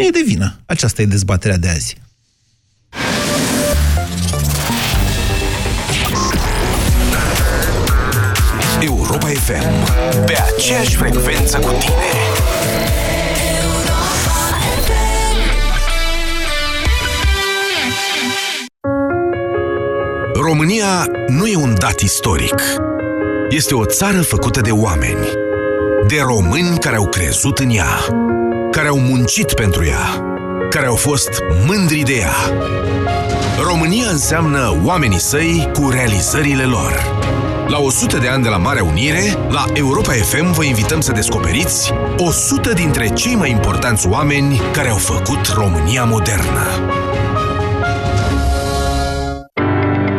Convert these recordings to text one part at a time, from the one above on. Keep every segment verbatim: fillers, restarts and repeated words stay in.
Cine e de vină? Aceasta e dezbaterea de azi. Europa F M. Pe aceeași frecvență cu tine. România nu e un dat istoric. Este o țară făcută de oameni. De români care au crezut în ea, care au muncit pentru ea, care au fost mândri de ea. România înseamnă oamenii săi cu realizările lor. La o sută de ani de la Marea Unire, la Europa F M vă invităm să descoperiți o sută dintre cei mai importanți oameni care au făcut România modernă.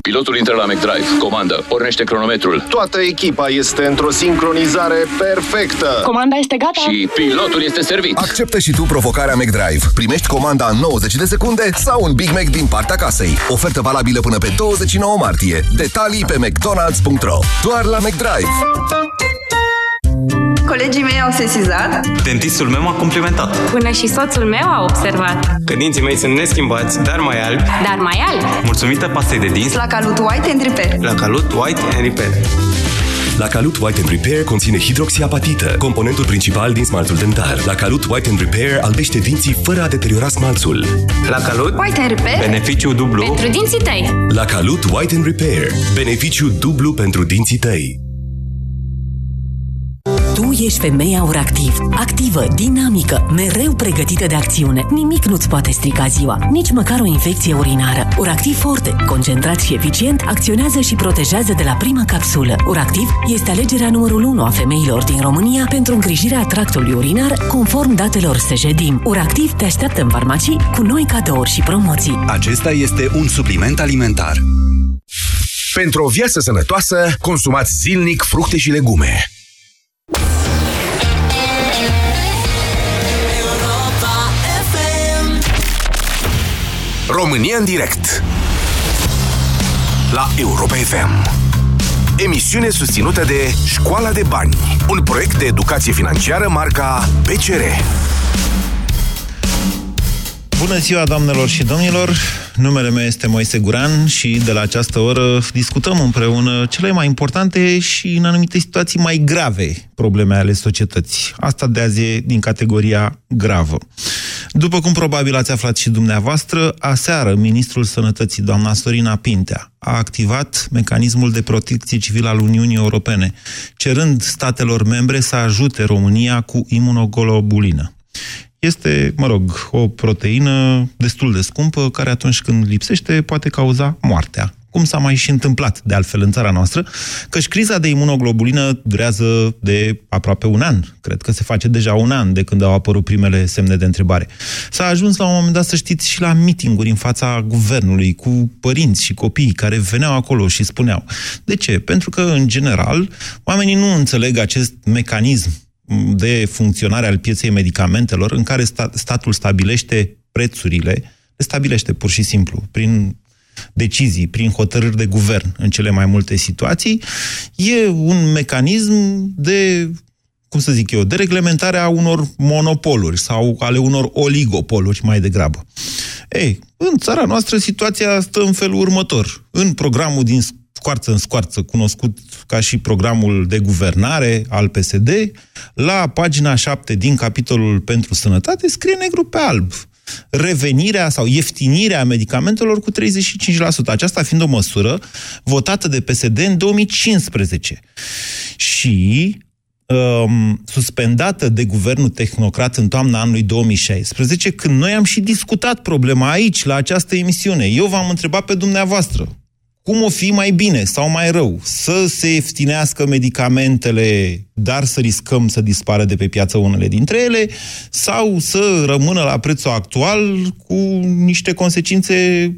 Pilotul intră la McDrive, comandă, pornește cronometrul. Toată echipa este într-o sincronizare perfectă. Comanda este gata și pilotul este servit. Acceptă și tu provocarea McDrive. Primești comanda în nouăzeci de secunde sau un Big Mac din partea casei. Ofertă valabilă până pe douăzeci și nouă martie. Detalii pe mcdonalds punct ro. Doar la McDrive. Colegii mei au sesizat. Dentistul meu m-a complimentat. Până și soțul meu a observat că dinții mei sunt neschimbați, dar mai albi. Dar mai albi. Mulțumită pastei de dinți la Calut White and Repair. La Calut White and Repair. La Calut White and Repair conține hidroxiapatită, componentul principal din smalțul dentar. La Calut White and Repair albește dinții fără a deteriora smalțul. La Calut White and Repair, beneficiu dublu pentru dinții tăi. La Calut White and Repair, beneficiu dublu pentru dinții tăi. Tu ești femeia URACTIV. Activă, dinamică, mereu pregătită de acțiune. Nimic nu-ți poate strica ziua, nici măcar o infecție urinară. URACTIV Forte, concentrat și eficient, acționează și protejează de la prima capsulă. URACTIV este alegerea numărul unu a femeilor din România pentru îngrijirea tractului urinar, conform datelor S J D I M. URACTIV te așteaptă în farmacii cu noi cadouri și promoții. Acesta este un supliment alimentar. Pentru o viață sănătoasă, consumați zilnic fructe și legume. România în direct la Europa F M. Emisiune susținută de Școala de Bani, un proiect de educație financiară marca B C R. Bună ziua, doamnelor și domnilor! Numele meu este Moise Guran și de la această oră discutăm împreună cele mai importante și, în anumite situații, mai grave probleme ale societății. Asta de azi e din categoria gravă. După cum probabil ați aflat și dumneavoastră, aseară ministrul Sănătății, doamna Sorina Pintea, a activat mecanismul de protecție civilă al Uniunii Europene, cerând statelor membre să ajute România cu imunoglobulină. Este, mă rog, o proteină destul de scumpă, care atunci când lipsește poate cauza moartea. Cum s-a mai și întâmplat, de altfel, în țara noastră, căci criza de imunoglobulină durează de aproape un an. Cred că se face deja un an de când au apărut primele semne de întrebare. S-a ajuns la un moment dat, să știți, și la mitinguri în fața guvernului, cu părinți și copii care veneau acolo și spuneau. De ce? Pentru că, în general, oamenii nu înțeleg acest mecanism de funcționare al pieței medicamentelor, în care stat, statul stabilește prețurile, le stabilește pur și simplu, prin decizii, prin hotărâri de guvern în cele mai multe situații. E un mecanism de, cum să zic eu, de reglementare a unor monopoluri sau ale unor oligopoluri mai degrabă. Ei, în țara noastră situația stă în felul următor. În programul din scoarță în scoarță, cunoscut ca și programul de guvernare al P S D, la pagina șapte din capitolul pentru sănătate scrie negru pe alb: revenirea sau ieftinirea medicamentelor cu treizeci și cinci la sută, aceasta fiind o măsură votată de P S D în două mii cincisprezece și um, suspendată de guvernul tehnocrat în toamna anului două mii șaisprezece, când noi am și discutat problema aici, la această emisiune. Eu v-am întrebat pe dumneavoastră Cum o fi mai bine sau mai rău? Să se ieftinească medicamentele, dar să riscăm să dispară de pe piață unele dintre ele, sau să rămână la prețul actual cu niște consecințe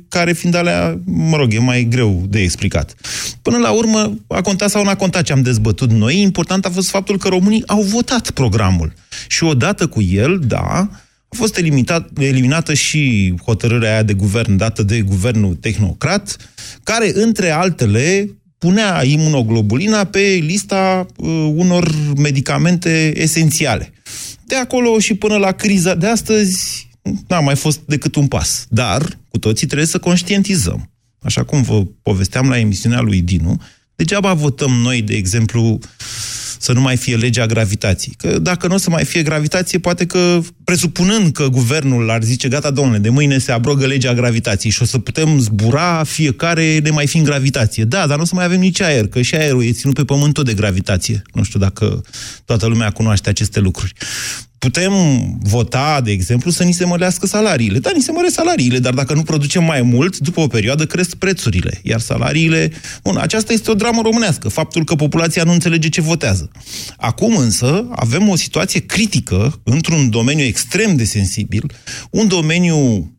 care fiind alea, mă rog, e mai greu de explicat. Până la urmă, a contat sau n-a contat ce am dezbătut noi, important a fost faptul că românii au votat programul. Și odată cu el, da... A fost eliminat, eliminată și hotărârea aia de guvern, dată de guvernul tehnocrat, care, între altele, punea imunoglobulina pe lista uh, unor medicamente esențiale. De acolo și până la criza de astăzi n-a mai fost decât un pas. Dar cu toții trebuie să conștientizăm. Așa cum vă povesteam la emisiunea lui Dinu, degeaba votăm noi, de exemplu, să nu mai fie legea gravitației. Că dacă nu o să mai fie gravitație, poate că, presupunând că guvernul ar zice, gata, domnule, de mâine se abrogă legea gravitației și o să putem zbura fiecare ne mai fi în gravitație. Da, dar nu o să mai avem nici aer, că și aerul e ținut pe pământ tot de gravitație. Nu știu dacă toată lumea cunoaște aceste lucruri. Putem vota, de exemplu, să ni se mărească salariile. Da, ni se măresc salariile, dar dacă nu producem mai mult, după o perioadă cresc prețurile. Iar salariile... Bun, aceasta este o dramă românească, faptul că populația nu înțelege ce votează. Acum însă avem o situație critică într-un domeniu extrem de sensibil, un domeniu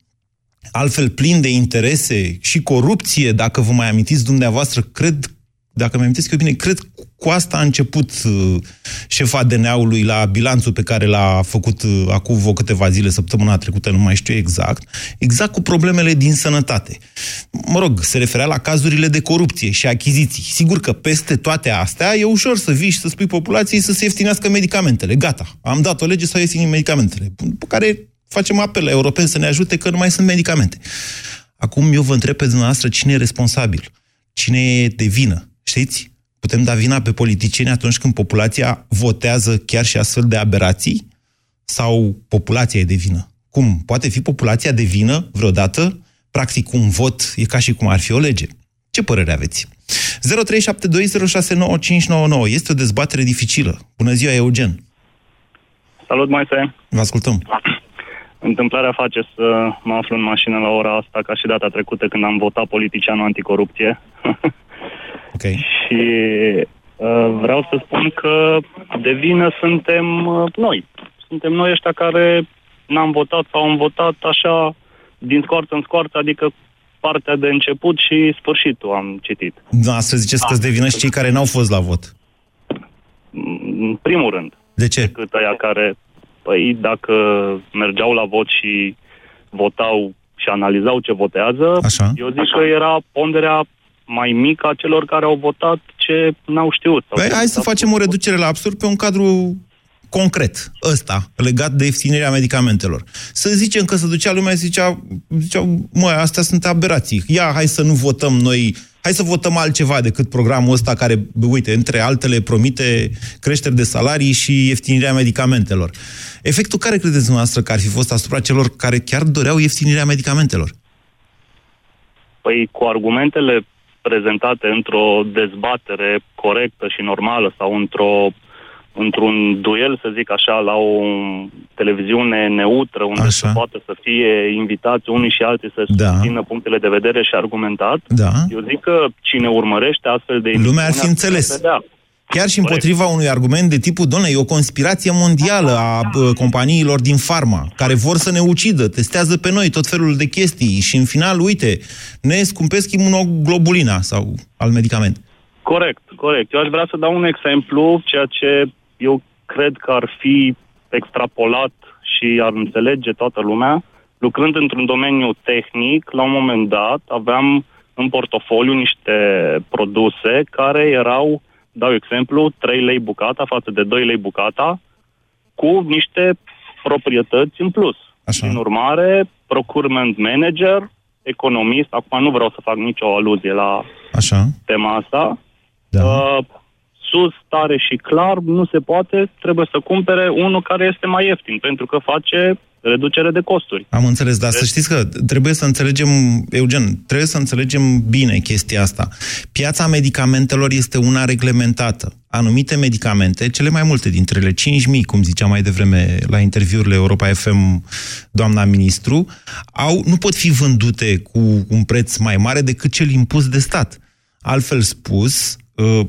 altfel plin de interese și corupție, dacă vă mai amintiți dumneavoastră, cred, dacă mi-am amintit eu bine, cred cu asta a început șefa D N A-ului la bilanțul pe care l-a făcut acum vreo câteva zile, săptămâna trecută, nu mai știu exact, exact cu problemele din sănătate. Mă rog, se referea la cazurile de corupție și achiziții. Sigur că peste toate astea e ușor să vii și să spui populației să se ieftinească medicamentele. Gata, am dat o lege să ieftinim medicamentele, după care facem apel la europeni să ne ajute că nu mai sunt medicamente. Acum eu vă întreb pe dumneavoastră cine e responsabil, cine e de vină, știți? Putem da vina pe politicieni atunci când populația votează chiar și astfel de aberații? Sau populația e de vină? Cum? Poate fi populația de vină vreodată? Practic, un vot e ca și cum ar fi o lege. Ce părere aveți? zero trei șapte doi zero șase nouă cinci nouă nouă. Este o dezbatere dificilă. Bună ziua, Eugen! Salut, Moise! Vă ascultăm! Întâmplarea face să mă aflu în mașină la ora asta, ca și data trecută când am votat politicianul anticorupție. Okay. Și uh, vreau să spun că de vină suntem noi. Suntem noi ăștia care n-am votat sau am votat așa din scoarță în scoarță, adică partea de început și sfârșitul am citit. Da, să ziceți da. Că-s de vină și cei care n-au fost la vot. În primul rând. De ce? Decât aia care, păi, dacă mergeau la vot și votau și analizau ce votează, așa. Eu zic că era ponderea mai mică a celor care au votat ce n-au știut. Bă, hai să facem o reducere la absurd pe un cadru concret, ăsta, legat de ieftinerea medicamentelor. Să zicem că se ducea lumea și zicea, zicea măi, astea sunt aberații, ia, hai să nu votăm noi, hai să votăm altceva decât programul ăsta care, uite, între altele promite creșteri de salarii și ieftinirea medicamentelor. Efectul care credeți dumneavoastră că ar fi fost asupra celor care chiar doreau ieftinirea medicamentelor? Păi cu argumentele prezentate într-o dezbatere corectă și normală sau într-o, într-un duel, să zic așa, la o televiziune neutră, unde așa. Se poate să fie invitați unii și alții să da. Susțină punctele de vedere și argumentat. Da. Eu zic că cine urmărește astfel de... Lumea ar fi înțeles. Chiar și împotriva unui argument de tipul, doamne, e o conspirație mondială a companiilor din farma, care vor să ne ucidă, testează pe noi tot felul de chestii și în final, uite, ne scumpesc imunoglobulina sau alt medicament. Corect, corect. Eu aș vrea să dau un exemplu, ceea ce eu cred că ar fi extrapolat și ar înțelege toată lumea. Lucrând într-un domeniu tehnic, la un moment dat aveam în portofoliu niște produse care erau, dau exemplu, trei lei bucata față de doi lei bucata, cu niște proprietăți în plus. Așa. În urmare, procurement manager, economist, acum nu vreau să fac nicio aluzie la Așa. Tema asta, da. uh, sus, tare și clar, nu se poate, trebuie să cumpere unul care este mai ieftin, pentru că face reducere de costuri. Am înțeles, dar să știți că trebuie să înțelegem, Eugen, trebuie să înțelegem bine chestia asta. Piața medicamentelor este una reglementată. Anumite medicamente, cele mai multe dintre ele, cinci mii, cum zicea mai devreme la interviurile Europa F M doamna ministru, au, nu pot fi vândute cu un preț mai mare decât cel impus de stat. Altfel spus,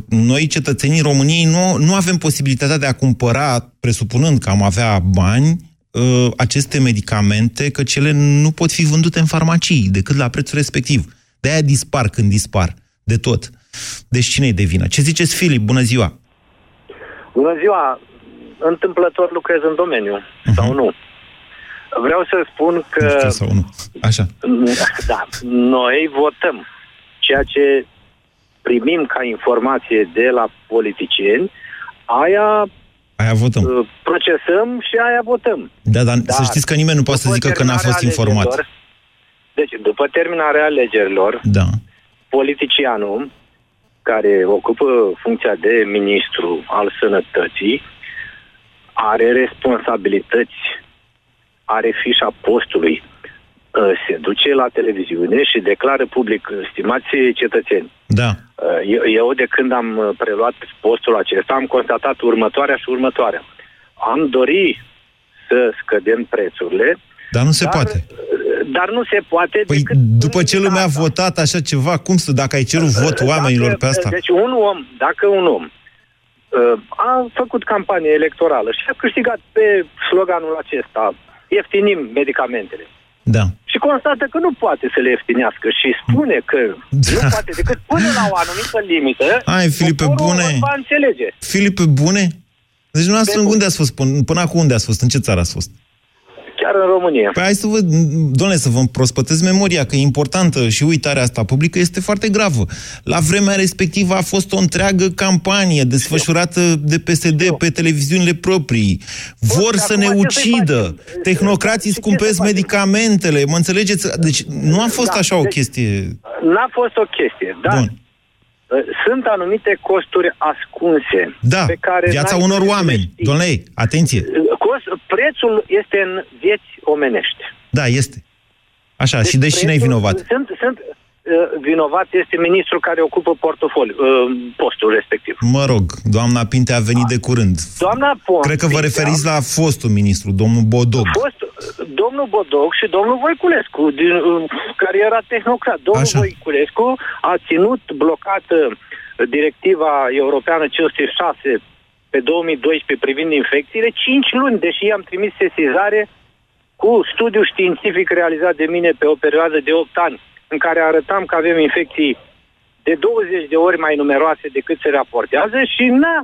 noi, cetățenii României, nu, nu avem posibilitatea de a cumpăra, presupunând că am avea bani, aceste medicamente, că cele nu pot fi vândute în farmacii decât la prețul respectiv. De-aia dispar când dispar, de tot. Deci cine-i de vină? Ce ziceți, Filip? Bună ziua! Bună ziua! Întâmplător lucrez în domeniu, uh-huh. sau nu? Vreau să spun că... Nu știu sau nu. Așa. Da, noi votăm ceea ce primim ca informație de la politicieni, aia... Aia votăm. Procesăm și aia votăm. Da, dar, dar să știți că nimeni nu poate să zică că n-a fost informat. Deci, după terminarea alegerilor, da. Politicianul care ocupă funcția de ministru al sănătății are responsabilități, are fișa postului, se duce la televiziune și declară public, stimați cetățeni. Da. Eu, eu de când am preluat postul acesta am constatat următoarea și următoarea. Am dorit să scădem prețurile. Dar nu se dar, poate. Dar nu se poate. Păi decât după ce lumea a votat așa ceva, cum să, dacă ai cerut votul oamenilor pe asta? Deci un om, dacă un om a făcut campanie electorală și a câștigat pe sloganul acesta, ieftinim medicamentele. Da. Și constată că nu poate să le ieftinească și spune că da. Nu poate decât până la o anumită limită. Ai, Filipe, bune! Filipe, bune! Deci nu ați unde ați fost? Până, până acum unde ați fost? În ce țară ați fost? Chiar în România. Păi hai să vă, dom'le, să vă împrospătez memoria, că e importantă și uitarea asta publică este foarte gravă. La vremea respectivă a fost o întreagă campanie desfășurată de P S D eu. Pe televiziunile proprii. Vor Bun, să ne ucidă. Tehnocrații scumpesc medicamentele. Mă înțelegeți? Deci nu a fost da, așa deci, o chestie. N-a fost o chestie, da. Bun. Sunt anumite costuri ascunse. Da, pe care viața unor oameni. Dom'le, atenție. Cost, prețul este în vieți omenești. Da, este. Așa, deci și deși cine e vinovat? Sunt, sunt vinovat este ministrul care ocupă portofoliu, postul respectiv. Mă rog, doamna Pintea a venit a, de curând. Doamna Pont, Cred că vă referiți la fostul ministru, domnul Bodog. Fost, domnul Bodog și domnul Voiculescu, din, care era tehnocrat. Domnul Așa. Voiculescu a ținut blocată directiva europeană cinci sute șase pe două mii doisprezece privind infecțiile cinci luni, deși i-am trimis sesizare cu studiu științific realizat de mine pe o perioadă de opt ani. În care arătam că avem infecții de douăzeci de ori mai numeroase decât se raportează și n-a...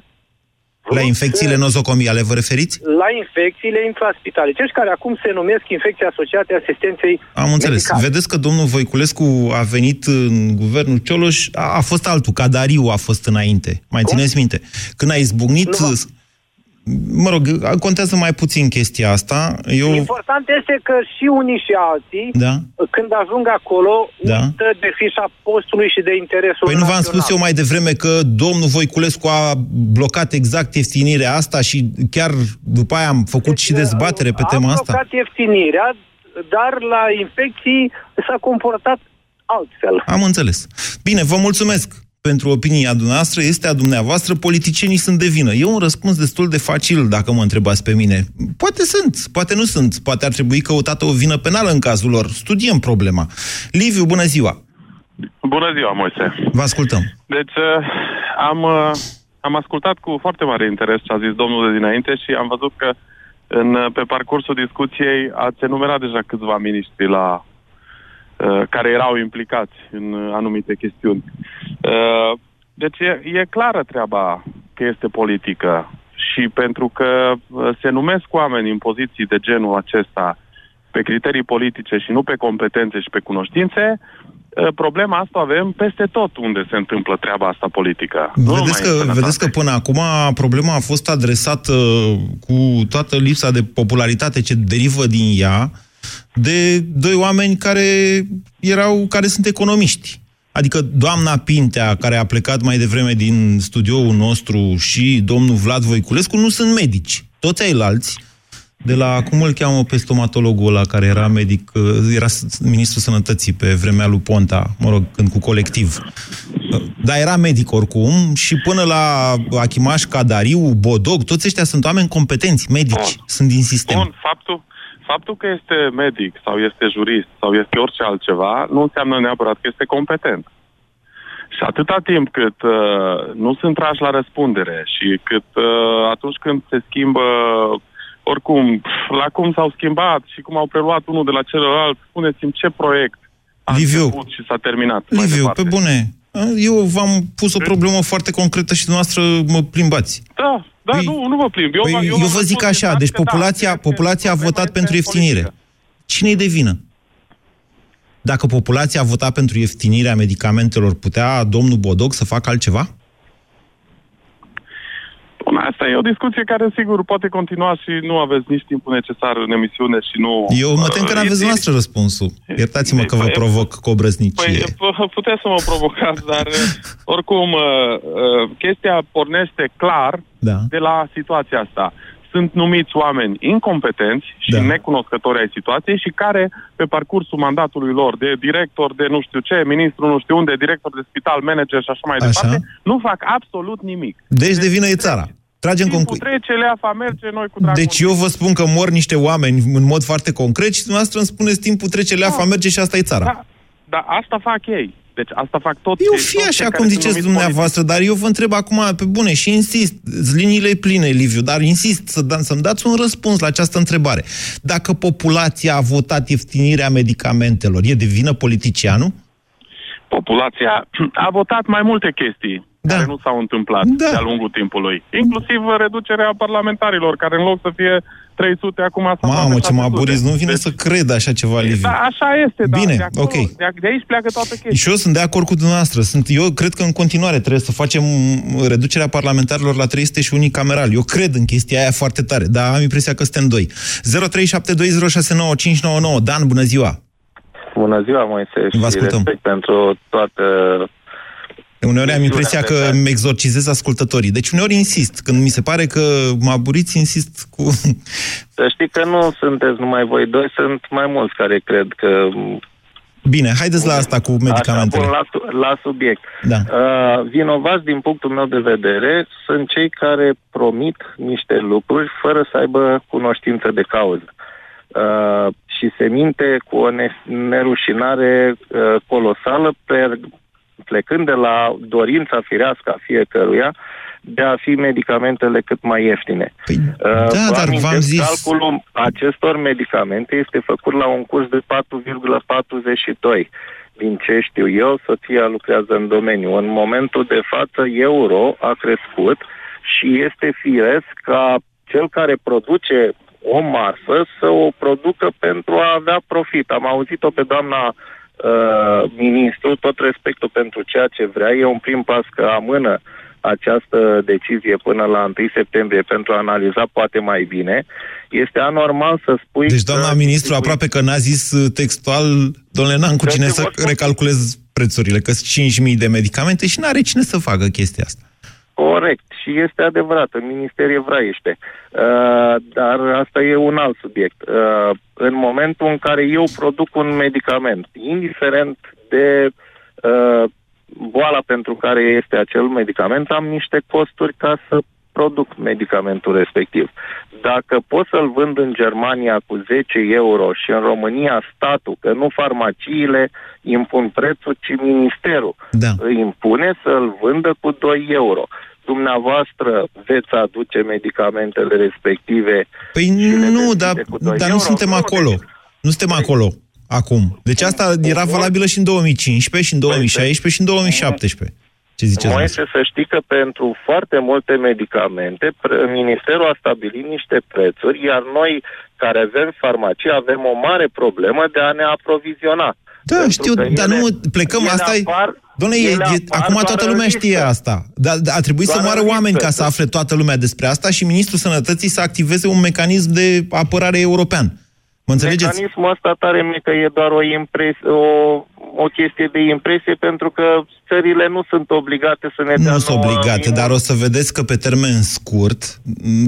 La infecțiile nozocomiale vă referiți? La infecțiile intraspitalicești, care acum se numesc infecții asociate asistenței medicale. Am înțeles. Medicale. Vedeți că domnul Voiculescu a venit în guvernul Cioloș, a, a fost altul, Cadariu a fost înainte. Mai Cum? Țineți minte? Când a izbucnit... Mă rog, contează mai puțin chestia asta. Eu... Important este că și unii și alții, da. Când ajung acolo, da. Uită de fișa postului și de interesul Păi național. Nu v-am spus eu mai devreme că domnul Voiculescu a blocat exact ieftinirea asta și chiar după aia am făcut deci, și dezbatere pe tema asta? A blocat ieftinirea, dar la infecții s-a comportat altfel. Am înțeles. Bine, vă mulțumesc! Pentru opinia dumneavoastră, este a dumneavoastră, politicienii sunt de vină. E un răspuns destul de facil, dacă mă întrebați pe mine. Poate sunt, poate nu sunt, poate ar trebui căutată o vină penală în cazul lor. Studiem problema. Liviu, bună ziua! Bună ziua, Moise! Vă ascultăm! Deci, am, am ascultat cu foarte mare interes ce a zis domnul de dinainte și am văzut că în, pe parcursul discuției ați enumerat deja câțiva miniștri la... care erau implicați în anumite chestiuni. Deci e, e clară treaba că este politică și pentru că se numesc oameni în poziții de genul acesta pe criterii politice și nu pe competențe și pe cunoștințe, problema asta avem peste tot unde se întâmplă treaba asta politică. Vedeți, că, vedeți că până acum problema a fost adresată cu toată lipsa de popularitate ce derivă din ea de doi oameni care erau, care sunt economiști. Adică doamna Pintea, care a plecat mai devreme din studioul nostru, și domnul Vlad Voiculescu nu sunt medici. Toți ceilalți, de la, cum îl cheamă pe stomatologul ăla care era medic, era ministrul sănătății pe vremea lui Ponta, mă rog, când cu Colectiv. Dar era medic oricum, și până la Achimaș, Cadariu, Bodog, toți ăștia sunt oameni competenți, medici, Bun. sunt din sistem. Bun, faptul... Faptul că este medic sau este jurist sau este orice altceva nu înseamnă neapărat că este competent. Și atâta timp cât uh, nu sunt trași la răspundere și cât uh, atunci când se schimbă, oricum, la cum s-au schimbat și cum au preluat unul de la celălalt, spuneți-mi ce proiect a început și s-a terminat. Liviu, pe bune, eu v-am pus o problemă foarte concretă și dumneavoastră mă plimbați. Da. Da, păi, nu, nu mă plimb. Eu, păi, eu, eu vă zic așa, deci populația, da, populația a votat pentru ieftinire. Cine-i de vină? Dacă populația a votat pentru ieftinirea medicamentelor, putea domnul Bodog să facă altceva? Bun, asta e o discuție care, sigur, poate continua și nu aveți nici timpul necesar în emisiune și nu... Eu mă tem că n-aveți dumneavoastră răspunsul. Iertați-mă că vă provoc cu obrăznicie. Păi, puteți să mă provocați, dar oricum, chestia pornește clar da. de la situația asta. Sunt numiți oameni incompetenți și da. necunoscători ai situației și care, pe parcursul mandatului lor de director, de nu știu ce, ministru nu știu unde, director de spital, manager și așa mai așa. departe, nu fac absolut nimic. Deci, deci devină e țara. Tragem conclu... trece, leafa, merge, noi cu dragul. Deci eu vă spun că mor niște oameni în mod foarte concret și dumneavoastră îmi spuneți timpul trece, leafa, merge și asta e țara. Da, dar asta fac ei. Deci asta fac tot. Eu fi tot așa cum ziceți dumneavoastră, dar eu vă întreb acum pe bune și insist, liniile pline, Liviu, dar insist să da, să-mi dați un răspuns la această întrebare. Dacă populația a votat ieftinirea medicamentelor, e de vină politicianul? Populația a votat mai multe chestii da. care nu s-au întâmplat da. de-a lungul timpului. Inclusiv reducerea parlamentarilor, care în loc să fie trei sute, acum asta... Mamă, ce mă aburiți, nu vine deci... să cred așa ceva, Liviu. Da, așa este, dar Bine, de, acolo, okay. de aici pleacă toată chestia. Și eu sunt de acord cu dumneavoastră. Sunt, eu cred că în continuare trebuie să facem reducerea parlamentarilor la trei sute și unicameral. Eu cred în chestia aia foarte tare, dar am impresia că suntem doi. zero trei șapte doi zero șase nouă cinci nouă nouă. Dan, bună ziua! Bună ziua, Moise, și respect pentru toată... Uneori am impresia că îmi exorcizez ascultătorii. Deci uneori insist. Când mi se pare că mă aburiți, insist cu... Să știi că nu sunteți numai voi doi, sunt mai mulți care cred că... Bine, haideți la asta cu medicamentele. Așa, la, la subiect. Da. Uh, vinovați, din punctul meu de vedere, sunt cei care promit niște lucruri fără să aibă cunoștință de cauză. Uh, și se minte cu o nerușinare uh, colosală pe... plecând de la dorința firească a fiecăruia de a fi medicamentele cât mai ieftine. Păi, uh, da, dar v-am zis... Calculul acestor medicamente este făcut la un curs de patru virgulă patruzeci și doi. Din ce știu eu, soția lucrează în domeniu. În momentul de față, euro a crescut și este firesc ca cel care produce o marfă să o producă pentru a avea profit. Am auzit-o pe doamna Uh, ministru, tot respectul pentru ceea ce vrea, e un prim pas că amână această decizie până la unu septembrie pentru a analiza poate mai bine. Este anormal să spui... Deci, doamna că, ministru, aproape că n-a zis textual, domnule, n-am cu cine să recalculez prețurile, că sunt cinci mii de medicamente și n-are cine să facă chestia asta. Corect. Și este adevărat. În minister e vraiește. Uh, dar asta e un alt subiect. Uh, în momentul în care eu produc un medicament, indiferent de uh, boala pentru care este acel medicament, am niște costuri ca să produc medicamentul respectiv. Dacă pot să-l vând în Germania cu zece euro și în România statul, că nu farmaciile impun prețul, ci ministerul da. îi impune să-l vândă cu doi euro. Dumneavoastră veți aduce medicamentele respective? Păi nu, dar, dar nu suntem acolo. Nu suntem acolo acum. Deci asta era valabilă și în două mii cincisprezece, și în două mii șaisprezece, și în două mii șaptesprezece. Moise, să știi că pentru foarte multe medicamente ministerul a stabilit niște prețuri, iar noi care avem farmacie avem o mare problemă de a ne aproviziona. Da, pentru știu, dar ele, nu plecăm, asta e... Dom'le, acum toată lumea riscă. știe asta. Dar a trebuit doar să moară oameni riscă. ca să afle toată lumea despre asta și ministrul sănătății să activeze un mecanism de apărare european. Mă înțelegeți? Mecanismul ăsta tare mică e doar o impresie, o... o chestie de impresie, pentru că țările nu sunt obligate să ne dea... Nu sunt obligate, dar o să vedeți că pe termen scurt,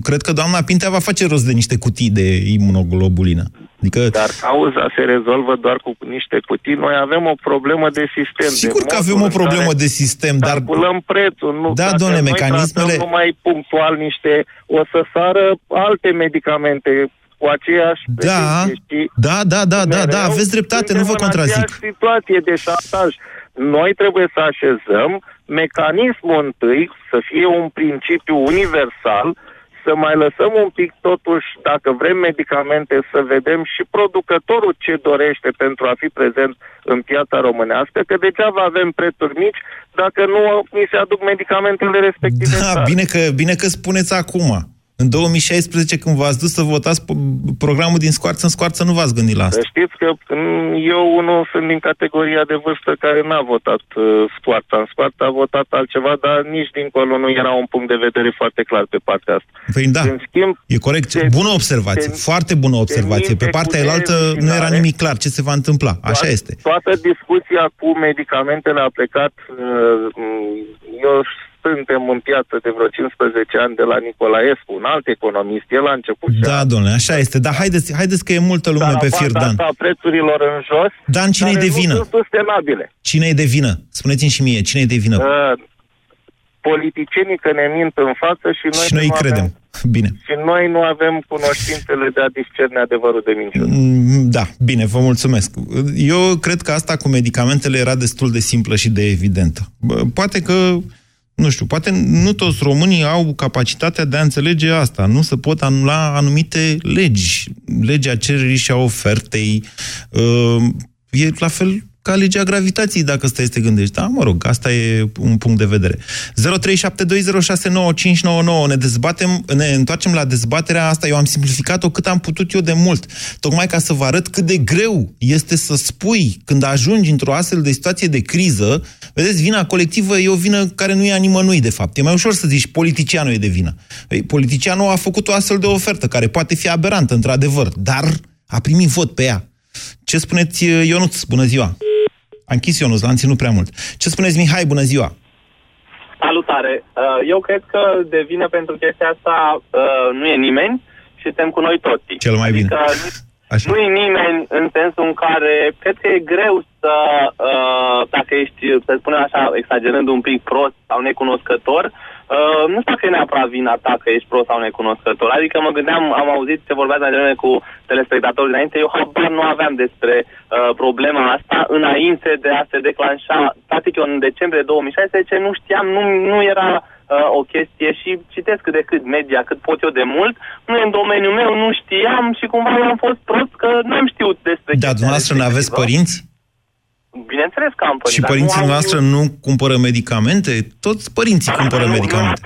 cred că doamna Pintea va face rost de niște cutii de imunoglobulină. Adică... Dar cauza se rezolvă doar cu niște cutii. Noi avem o problemă de sistem. Sigur de că avem o problemă de sistem, dar... Calculăm prețul, nu? Da, doamne, mecanismele... Dacă numai punctual niște... O să sară alte medicamente... Cu aceeași... Da, da, da, da, da, da, aveți dreptate, nu vă contrazic. În situație de șantaj. Noi trebuie să așezăm mecanismul întâi, să fie un principiu universal, să mai lăsăm un pic, totuși, dacă vrem medicamente, să vedem și producătorul ce dorește pentru a fi prezent în piața românească, că degeaba avem prețuri mici dacă nu ni se aduc medicamentele respective. Da, bine că, bine că spuneți acum. În două mii șaisprezece, când v-ați dus să votați programul din scoarță în scoarță, nu v-ați gândit la asta. Să știți că eu unul sunt din categoria de vârstă care n-a votat scoarța în scoarță, a votat altceva, dar nici dincolo nu era un punct de vedere foarte clar pe partea asta. Păi da, în schimb, e corect. Te, bună observație, te, foarte bună observație. Pe partea elaltă nu era nimic clar ce se va întâmpla. Așa toată, este. Toată discuția cu medicamentele a plecat, eu suntem în piață de vreo cincisprezece ani de la Nicolaescu, un alt economist, el a început... Da, domnule, așa este, dar haideți, haideți că e multă lume dar pe fir, Dan. Dar prețurilor în jos, Dan, cine-i de vină? Nu sunt sustenabile. Cine-i de vină? Spuneți-mi și mie, cine-i de vină? Uh, politicienii că ne mint în față și noi... Și noi îi credem. Avem, bine. Și noi nu avem cunoștințele de a discerne adevărul de minciună. Da, bine, vă mulțumesc. Eu cred că asta cu medicamentele era destul de simplă și de evidentă. Poate că... Nu știu, poate nu toți românii au capacitatea de a înțelege asta. Nu se pot anula anumite legi. Legea cererii și a ofertei. E la fel ca legea gravitației, dacă stai să te gândești. Da, mă rog, asta e un punct de vedere. zero trei șapte doi zero șase nouă cinci nouă nouă. Ne dezbatem, ne întoarcem la dezbaterea asta. Eu am simplificat-o cât am putut eu de mult. Tocmai ca să vă arăt cât de greu este să spui când ajungi într-o astfel de situație de criză. Vedeți, vina colectivă e o vină care nu e a nimănui, de fapt. E mai ușor să zici, politicianul e de vină. Politicianul a făcut o astfel de ofertă, care poate fi aberantă, într-adevăr, dar a primit vot pe ea. Ce spuneți, Ionuț? Bună ziua! A închis Ionuț, l-am ținut prea mult. Ce spuneți, Mihai? Bună ziua! Salutare! Eu cred că de vină pentru chestia asta nu e nimeni și suntem cu noi toți. Cel mai bine. Adică... Așa. Nu e nimeni în sensul în care cred că e greu să, uh, dacă ești, să spunem așa, exagerând un pic prost sau necunoscător, uh, nu știu că e neapărat vina ta că ești prost sau necunoscător. Adică mă gândeam, am auzit ce vorbea de vreme cu telespectatorii înainte, eu habar nu aveam despre uh, problema asta înainte de a se declanșa. Practic eu în decembrie două mii șaisprezece nu știam, nu, nu era... o chestie și citesc cât de cât media, cât pot eu de mult, nu e în domeniul meu, nu știam și cumva am fost prost că nu am știut despre... Dar dumneavoastră nu aveți părinți? Bineînțeles că am părinți. Și părinții dumneavoastră nu cumpără medicamente? Toți părinții cumpără medicamente.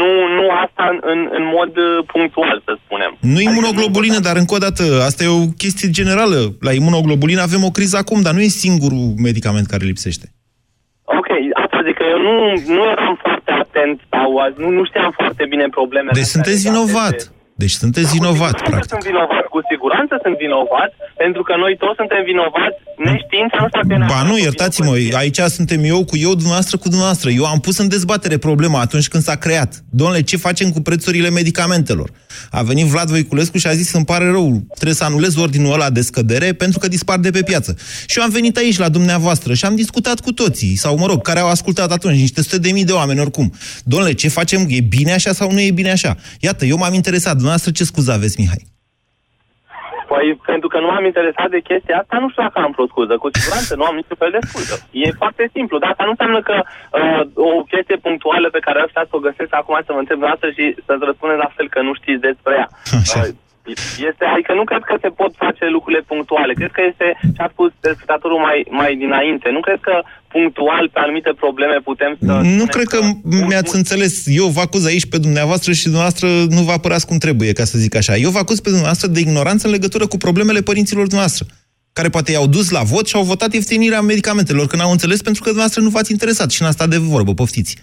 Nu, nu asta în, în mod punctual, să spunem. Nu imunoglobulină, dar încă o dată, asta e o chestie generală. La imunoglobulină avem o criză acum, dar nu e singurul medicament care lipsește. Ok, asta zic că eu nu, nu eram foarte atent sau nu, nu știam foarte bine problemele. Deci sunteți vinovat. De... Deci sunteți vinovat, practic. Sunt vinovat, cu siguranță sunt vinovat, pentru că noi toți suntem vinovați, neștiința nu s-a terminat. Ba nu, iertați-mă, aici suntem eu cu eu, dumneavoastră cu dumneavoastră. Eu am pus în dezbatere problema atunci când s-a creat. Dom'le, ce facem cu prețurile medicamentelor? A venit Vlad Voiculescu și a zis, îmi pare rău, trebuie să anulez ordinul ăla de scădere pentru că dispar de pe piață. Și eu am venit aici la dumneavoastră și am discutat cu toții, sau mă rog, care au ascultat atunci, niște sute de mii de oameni oricum. Dom'le, ce facem? E bine așa sau nu e bine așa? Iată, eu m-am interesat. Noastră, ce scuză aveți, Mihai? Păi, pentru că nu m-am interesat de chestia asta, nu știu dacă am vreo scuză. Cu siguranță nu am niciun fel de scuză. E foarte simplu, dar asta nu înseamnă că uh, o chestie punctuală pe care aș să o găsesc acum să vă întreb noastră și să-ți răspundeți la fel că nu știți despre ea. Așa. Uh, Este, adică nu cred că se pot face lucrurile punctuale. Cred că este, ce a spus telespectatorul mai, mai dinainte, nu cred că punctual pe anumite probleme putem să... Nu cred că, că mi-ați înțeles. Eu vă acuz aici pe dumneavoastră și dumneavoastră nu vă apărați cum trebuie, ca să zic așa. Eu vă acuz pe dumneavoastră de ignoranță în legătură cu problemele părinților dumneavoastră, care poate i-au dus la vot și au votat ieftinirea medicamentelor, că n-au înțeles pentru că dumneavoastră nu v-ați interesat și n-a stat de vorbă, poftiți.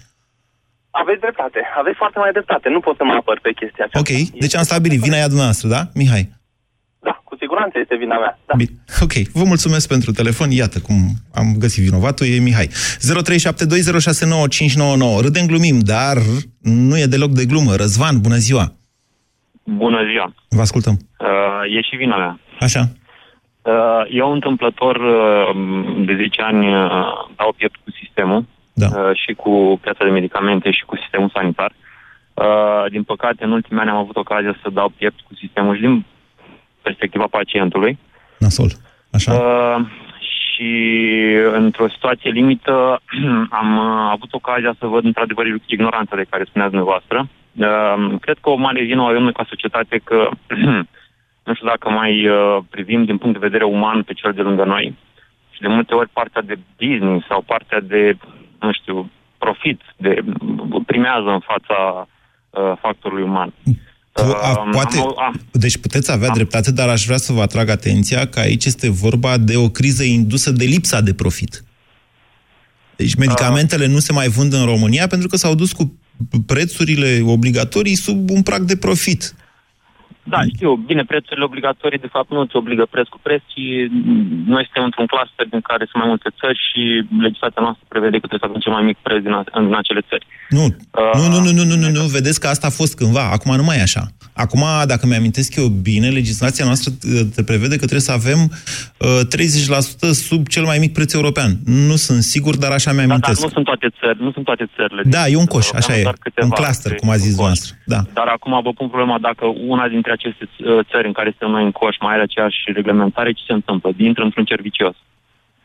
Aveți dreptate, aveți foarte mare dreptate, nu pot să mă apăr pe chestia aceasta. Ok, deci am stabilit, vina e a dumneavoastră, da, Mihai? Da, cu siguranță este vina mea. Da. Bine. Ok, vă mulțumesc pentru telefon. Iată cum am găsit vinovatul, e Mihai. zero trei șapte doi zero șase nouă cinci nouă nouă. Râdem, glumim, dar nu e deloc de glumă. Răzvan, bună ziua! Bună ziua! Vă ascultăm. Uh, e și vina mea. Așa. Uh, eu, întâmplător, uh, de zece ani, uh, dau piept cu sistemul, da. uh, și cu piața de medicamente și cu sistemul sanitar. Uh, din păcate, în ultimii ani am avut ocazia să dau piept cu sistemul și din perspectiva pacientului. Nasol. Așa. Uh, și într-o situație limită am avut ocazia să văd într-adevăr ignoranța de care spuneați dumneavoastră. Uh, cred că o mare vină o avem noi ca societate că nu știu dacă mai uh, privim din punct de vedere uman pe cel de lângă noi. Și de multe ori partea de business sau partea de, nu știu, profit de, primează în fața uh, factorului uman. A, poate, deci puteți avea dreptate, dar aș vrea să vă atrag atenția că aici este vorba de o criză indusă de lipsa de profit. Deci medicamentele nu se mai vând în România pentru că s-au dus cu prețurile obligatorii sub un prag de profit. Da, știu. Bine, prețurile obligatorii de fapt nu îți obligă preț cu preț, ci noi suntem într-un cluster din care sunt mai multe țări și legislația noastră prevede că trebuie să avem cel mai mic preț din, a- din acele țări. Nu. Uh, nu, nu, nu, nu, nu, nu, nu, vedeți că asta a fost cândva, acum nu mai e așa. Acum, dacă mi-amintesc eu bine, legislația noastră te prevede că trebuie să avem uh, treizeci la sută sub cel mai mic preț european. Nu sunt sigur, dar așa mi-amintesc. Da, dar nu sunt toate țări, nu sunt toate țările. Da, e un coș, așa e, un cluster, cum a zis dumneavoastră. Da. Dar acum vă pun problema dacă una dintre aceste țări în care suntem noi în coș mai are aceeași reglementare, ce se întâmplă? Dintră într-un cer vicios.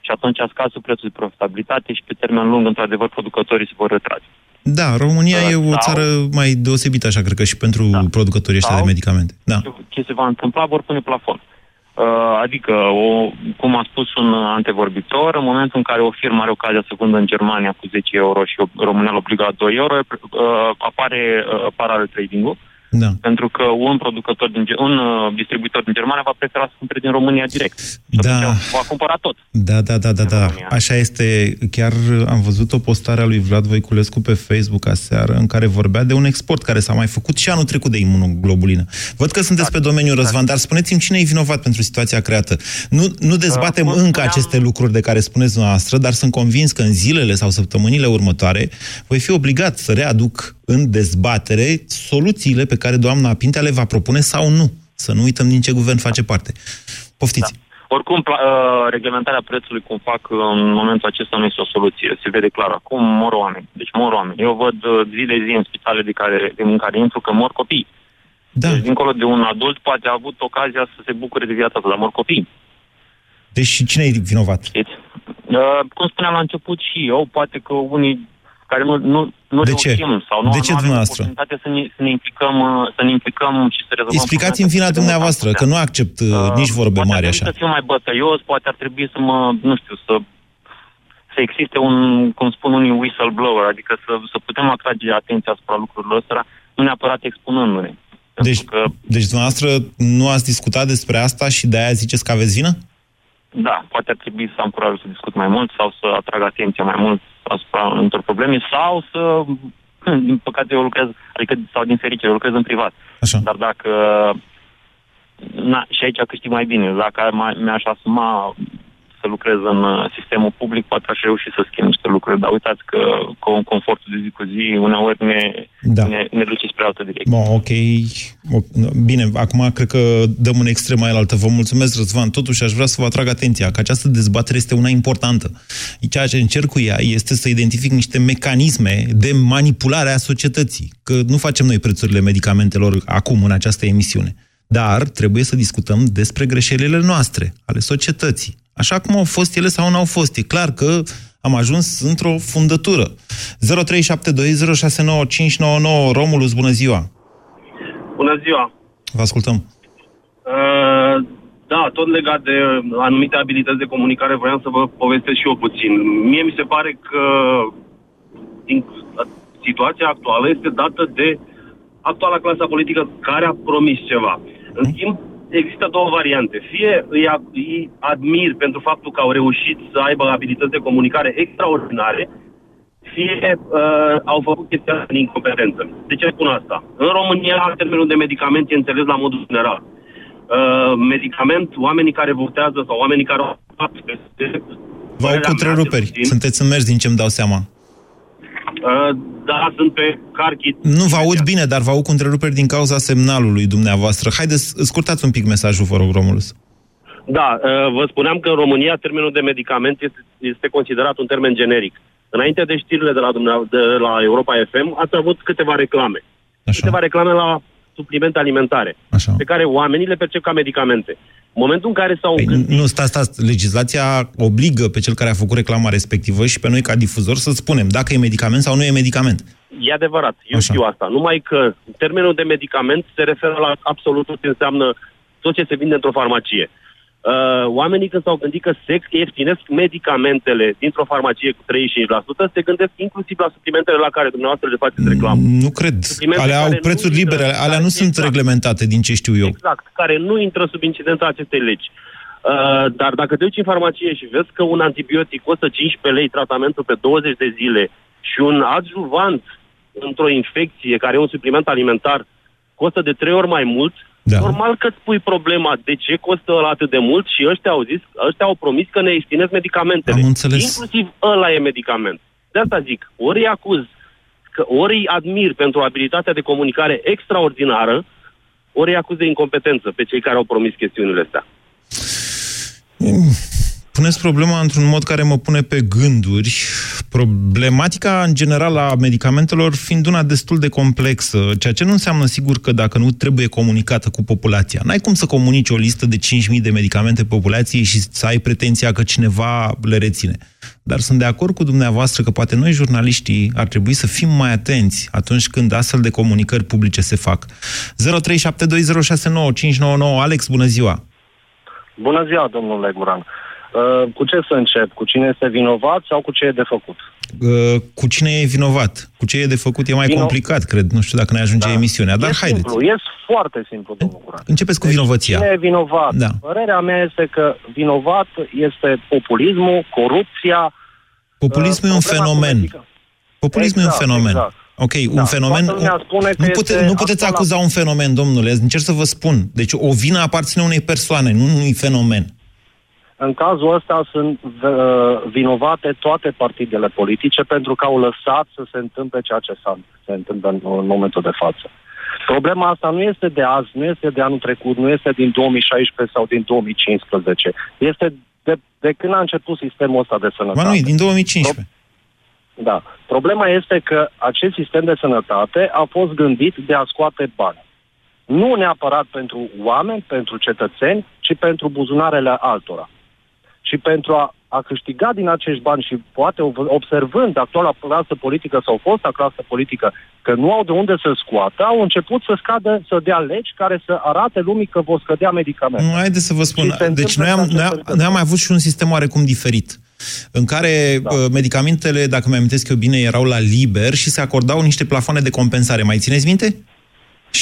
Și atunci scade prețul de profitabilitate și pe termen lung, într-adevăr, producătorii se vor retrage. Da, România uh, e o sau, țară mai deosebită, așa, cred că și pentru da, producătorii ăștia de medicamente. Da. Ce se va întâmpla? Vor pune plafon. Uh, adică, o, cum a spus un antevorbitor, în momentul în care o firmă are ocazia să vândă în Germania cu zece euro și România obligă la doi euro, uh, apare uh, paralel trading-ul. Da. Pentru că un producător din un distribuitor din Germania va prefera să cumpere din România direct. Da. Va cumpăra tot. Da, da, da, da, da. Așa este. Chiar am văzut o postare a lui Vlad Voiculescu pe Facebook aseară în care vorbea de un export care s-a mai făcut și anul trecut de imunoglobulină. Văd că sunteți da, pe domeniul da, Răzvan, dar spuneți-mi cine e vinovat pentru situația creată. Nu, nu dezbatem da, încă aceste lucruri de care spuneți dumneavoastră, dar sunt convins că în zilele sau săptămânile următoare voi fi obligat să readuc în dezbatere soluțiile pe care doamna Pintea le va propune sau nu. Să nu uităm din ce guvern face parte. Poftiți! Da. Oricum, reglementarea prețului, cum fac în momentul acesta, nu este o soluție. Se vede clar. Acum mor oameni. Deci mor oameni. Eu văd zi de zi în spitale de care, din care intru că mor copii. Da. Deci, dincolo de un adult, poate a avut ocazia să se bucure de viața asta, dar mor copii. Deci și cine e vinovat? Știți? Cum spuneam la început și eu, poate că unii care nu, nu, nu reușim ce? Sau nu, de ce nu avem oportunitatea să ne, să ne implicăm să ne implicăm și să rezolvăm. Explicați-mi vina dumneavoastră, că nu accept uh, nici vorbe mari așa. Poate ar trebui să fiu mai bătăios, poate ar trebui să mă, nu știu, să, să existe un, cum spun unii, whistleblower, adică să, să putem atrage atenția asupra lucrurilor ăsta, nu neapărat expunându-ne. Deci, că... deci dumneavoastră nu ați discutat despre asta și de-aia ziceți că aveți vină? Da, poate ar trebui să am curajul să discut mai mult sau să atrag atenția mai mult asupra unor probleme sau să, din păcate eu lucrez, adică sau din fericire, eu lucrez în privat. Așa. Dar dacă, na, și aici câștig mai bine, dacă mi-aș asuma să lucrez în sistemul public, poate aș reuși să schimb niște lucruri, dar uitați că, că un confortul de zi cu zi uneori ne, da. ne, ne duce spre altă direcție. Bon, ok. Bine, acum cred că dăm un extrem mai altă. Vă mulțumesc, Răzvan. Totuși, aș vrea să vă atrag atenția că această dezbatere este una importantă. Ceea ce încerc cu ea este să identific niște mecanisme de manipulare a societății. Că nu facem noi prețurile medicamentelor acum, în această emisiune. Dar trebuie să discutăm despre greșelile noastre, ale societății. Așa cum au fost ele sau nu au fost. E clar că am ajuns într-o fundătură. zero trei șapte doi zero șase nouă cinci nouă nouă. Romulus, bună ziua! Bună ziua! Vă ascultăm! Uh, da, tot legat de anumite abilități de comunicare, vreau să vă povestesc și eu puțin. Mie mi se pare că din, situația actuală este dată de actuala clasă politică care a promis ceva. În hmm? schimb, există două variante. Fie îi admir pentru faptul că au reușit să aibă abilități de comunicare extraordinare, fie uh, au făcut chestia în incompetență. De ce spun asta? În România, termenul de medicament e înțeles la modul general. uh, medicament, oamenii care votează sau oamenii care au votat peste... Vă au cutreruperi. Sunteți în mers din ce-mi dau seama. Uh, da, sunt pe carchid. Nu vă aud bine, dar vă aud cu întreruperi din cauza semnalului dumneavoastră. Haideți, scurtați un pic mesajul, vă rog, Romulus. Da, uh, vă spuneam că în România termenul de medicament este, este considerat un termen generic. Înainte de știrile de la, de la Europa F M, ați avut câteva reclame. Așa. Câteva reclame la suplimente alimentare, așa, pe care oamenii le percep ca medicamente. În momentul în care s-au... Păi, gândit... Nu, stați, stați, legislația obligă pe cel care a făcut reclama respectivă și pe noi ca difuzor să spunem dacă e medicament sau nu e medicament. E adevărat, eu așa știu asta. Numai că termenul de medicament se referă la absolut tot ce înseamnă tot ce se vinde într-o farmacie. Uh, oamenii când s-au gândit că se ieftinesc medicamentele dintr-o farmacie cu treizeci și cinci la sută, se gândesc inclusiv la suplimentele la care dumneavoastră le faceți reclamă. Nu cred. Alea au prețuri libere, alea nu sunt reglementate din ce știu eu. Exact, care nu intră sub incidența acestei legi. Uh, dar dacă te duci în farmacie și vezi că un antibiotic costă cincisprezece lei tratamentul pe douăzeci de zile și un adjuvant într-o infecție care e un supliment alimentar costă de trei ori mai mult, da. Normal că îți pui problema de ce costă ăla atât de mult și ăștia au zis, ăștia au promis că ne ieftinesc medicamentele. Inclusiv ăla e medicament. De asta zic, ori îi acuz, că ori îi admir pentru abilitatea de comunicare extraordinară, ori îi acuz de incompetență pe cei care au promis chestiunile astea. Puneți problema într-un mod care mă pune pe gânduri. Problematica, în general, a medicamentelor fiind una destul de complexă, ceea ce nu înseamnă, sigur, că dacă nu trebuie comunicată cu populația. N-ai cum să comunici o listă de cinci mii de medicamente populației și să ai pretenția că cineva le reține. Dar sunt de acord cu dumneavoastră că poate noi, jurnaliștii, ar trebui să fim mai atenți atunci când astfel de comunicări publice se fac. zero trei șapte doi zero șase nouă cinci nouă nouă. Alex, bună ziua! Bună ziua, domnule Guran! Uh, cu ce să încep? Cu cine este vinovat sau cu ce e de făcut? Uh, cu cine e vinovat? Cu ce e de făcut e mai Vino... complicat, cred. Nu știu dacă ne ajunge da. emisiunea, dar e haideți. Simplu, e foarte simplu, domnul Guran. Începeți cu deci, vinovăția. Cine e vinovat? Da. Părerea mea este că vinovat este populismul, corupția... Populismul uh, e un fenomen. Politică. Populismul exact, e un fenomen. Exact. Ok, da, un fenomen... Nu, pute, nu puteți acuza la... un fenomen, domnule. Încerc să vă spun. Deci o vină aparține unei persoane, nu unui fenomen. În cazul ăsta sunt vinovate toate partidele politice pentru că au lăsat să se întâmple ceea ce se întâmplă în momentul de față. Problema asta nu este de azi, nu este de anul trecut, nu este din două mii șaisprezece sau din două mii cincisprezece. Este de, de când a început sistemul ăsta de sănătate. Mă, nu, din două mii cincisprezece. Da. Problema este că acest sistem de sănătate a fost gândit de a scoate bani. Nu neapărat pentru oameni, pentru cetățeni, ci pentru buzunarele altora. Și pentru a, a câștiga din acești bani și poate observând actuala clasă politică sau fosta clasă politică că nu au de unde să scoată, au început să scadă, să dea legi care să arate lumii că vor scădea medicamente. Nu, haideți să vă spun. Deci noi am, noi, am, noi am mai avut și un sistem oarecum diferit, în care da. medicamentele, dacă mi-am amintesc eu bine, erau la liber și se acordau niște plafoane de compensare. Mai țineți minte?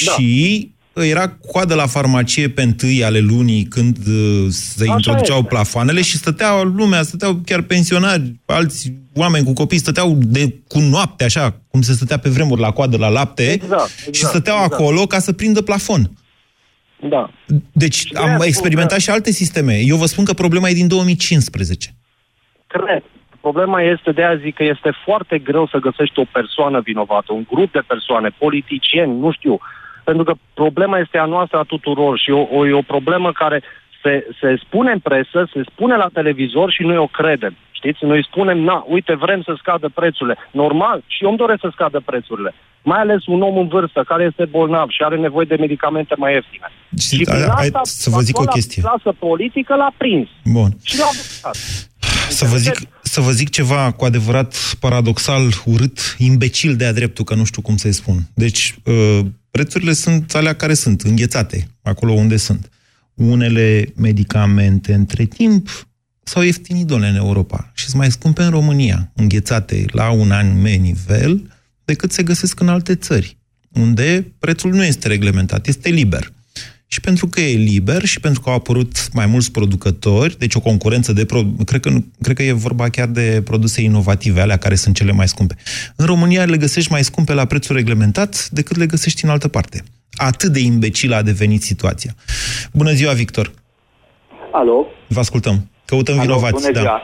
Da. Și... era coadă la farmacie pe întâi ale lunii când se Așa introduceau este. plafoanele și stăteau lumea, stăteau chiar pensionari, alți oameni cu copii, stăteau de, cu noapte, așa, cum se stătea pe vremuri la coadă la lapte, exact, exact, și stăteau exact. acolo ca să prindă plafon. Da. Deci și am experimentat că... și alte sisteme. Eu vă spun că problema e din două mii cincisprezece. Cred. Problema este, de a zic că este foarte greu să găsești o persoană vinovată, un grup de persoane, politicieni, nu știu... Pentru că problema este a noastră a tuturor și o, o, e o problemă care se, se spune în presă, se spune la televizor și noi o credem. Știți? Noi spunem, na, uite, vrem să scadă prețurile. Normal, și eu îmi doresc să scadă prețurile. Mai ales un om în vârstă care este bolnav și are nevoie de medicamente mai ieftine. Și, și a, asta, a, să vă zic o chestie. Clasă politică l-a prins. Bun. Și l-a buscat. Să vă zic... Să vă zic ceva cu adevărat paradoxal, urât, imbecil de-a dreptul, că nu știu cum să-i spun. Deci, prețurile sunt alea care sunt, înghețate, acolo unde sunt. Unele medicamente, între timp, s-au ieftinit, domnule, în Europa și sunt mai scumpe în România, înghețate la un anume nivel, decât se găsesc în alte țări, unde prețul nu este reglementat, este liber. Și pentru că e liber și pentru că au apărut mai mulți producători, deci o concurență de produse, cred că, cred că e vorba chiar de produse inovative, alea care sunt cele mai scumpe. În România le găsești mai scumpe la prețul reglementat decât le găsești în altă parte. Atât de imbecilă a devenit situația. Bună ziua, Victor! Alo! Vă ascultăm. Căutăm Alo, vinovați. Bună da. ziua!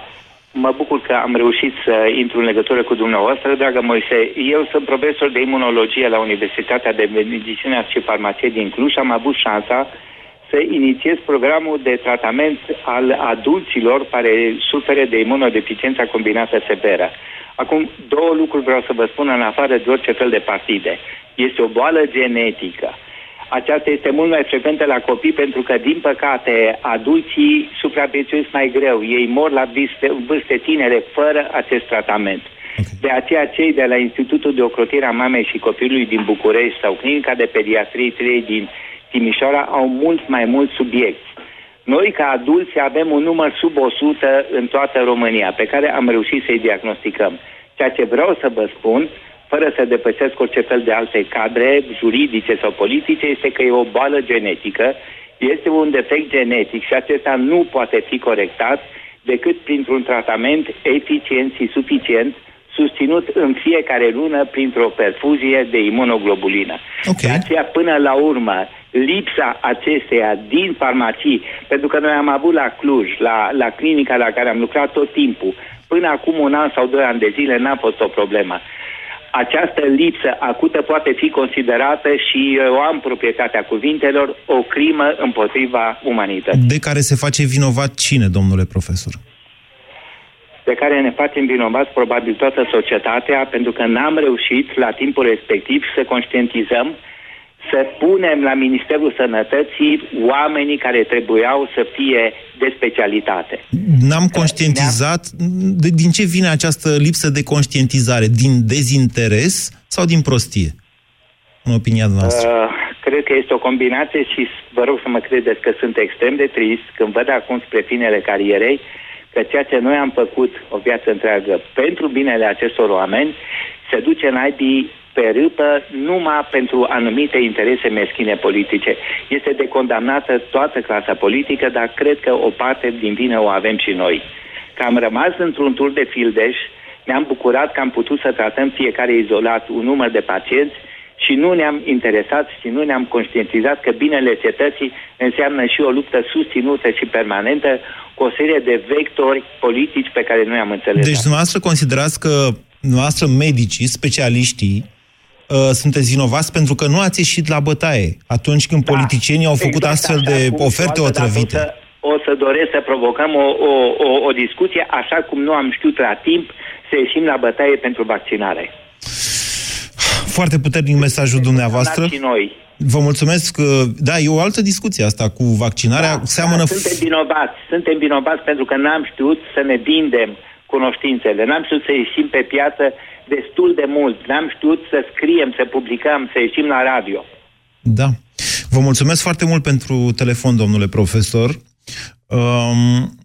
Mă bucur că am reușit să intru în legătură cu dumneavoastră, dragă Moise. Eu sunt profesor de imunologie la Universitatea de Medicină și Farmacie din Cluj și am avut șansa să inițiez programul de tratament al adulților care suferă de imunodeficiența combinată severă. Acum, două lucruri vreau să vă spun în afară de orice fel de partide. Este o boală genetică. Aceasta este mult mai frecventă la copii pentru că, din păcate, adulții supraviețuiesc mai greu. Ei mor la vârste tinere fără acest tratament. Okay. De aceea, cei de la Institutul de Ocrotire a Mamei și Copilului din București sau Clinica de Pediatrie trei din Timișoara au mult mai mulți subiecti. Noi, ca adulți, avem un număr sub o sută în toată România, pe care am reușit să-i diagnosticăm. Ceea ce vreau să vă spun, fără să depășesc orice fel de alte cadre juridice sau politice, este că e o boală genetică, este un defect genetic și acesta nu poate fi corectat decât printr-un tratament eficient și suficient, susținut în fiecare lună printr-o perfuzie de imunoglobulină. Okay. De aceea, până la urmă, lipsa acesteia din farmacii, pentru că noi am avut la Cluj, la, la clinica la care am lucrat tot timpul, până acum un an sau doi ani de zile n-a fost o problemă. Această lipsă acută poate fi considerată, și eu am proprietatea cuvintelor, o crimă împotriva umanității. De care se face vinovat cine, domnule profesor? De care ne facem vinovați probabil toată societatea, pentru că n-am reușit la timpul respectiv să conștientizăm, să punem la Ministerul Sănătății oamenii care trebuiau să fie de specialitate. N-am conștientizat. De, din ce vine această lipsă de conștientizare? Din dezinteres sau din prostie? În opinia noastră. Uh, cred că este o combinație și vă rog să mă credeți că sunt extrem de trist când văd acum spre finele carierei că ceea ce noi am făcut o viață întreagă pentru binele acestor oameni se duce în aibii pe râpă numai pentru anumite interese meschine politice. Este de condamnată toată clasa politică, dar cred că o parte din vină o avem și noi. Că am rămas într-un tur de fildeș, ne-am bucurat că am putut să tratăm fiecare izolat un număr de pacienți și nu ne-am interesat și nu ne-am conștientizat că binele cetății înseamnă și o luptă susținută și permanentă cu o serie de vectori politici pe care noi am înțeles. Deci dumneavoastră considerați că dumneavoastră medicii, specialiștii, sunteți vinovați pentru că nu ați ieșit la bătaie atunci când da, politicienii au făcut exact astfel de oferte otrăvite. O să, o să doresc să provocăm o, o, o, o discuție, așa cum nu am știut la timp să ieșim la bătaie pentru vaccinare. Foarte puternic mesajul dumneavoastră. Noi. Vă mulțumesc. Da, e o altă discuție asta cu vaccinarea. Da, seamănă... Suntem vinovați. Suntem vinovați pentru că n-am știut să ne vindem cunoștințele. N-am știut să ieșim pe piață destul de mult. N-am știut să scriem, să publicăm, să ieșim la radio. Da. Vă mulțumesc foarte mult pentru telefon, domnule profesor. Um,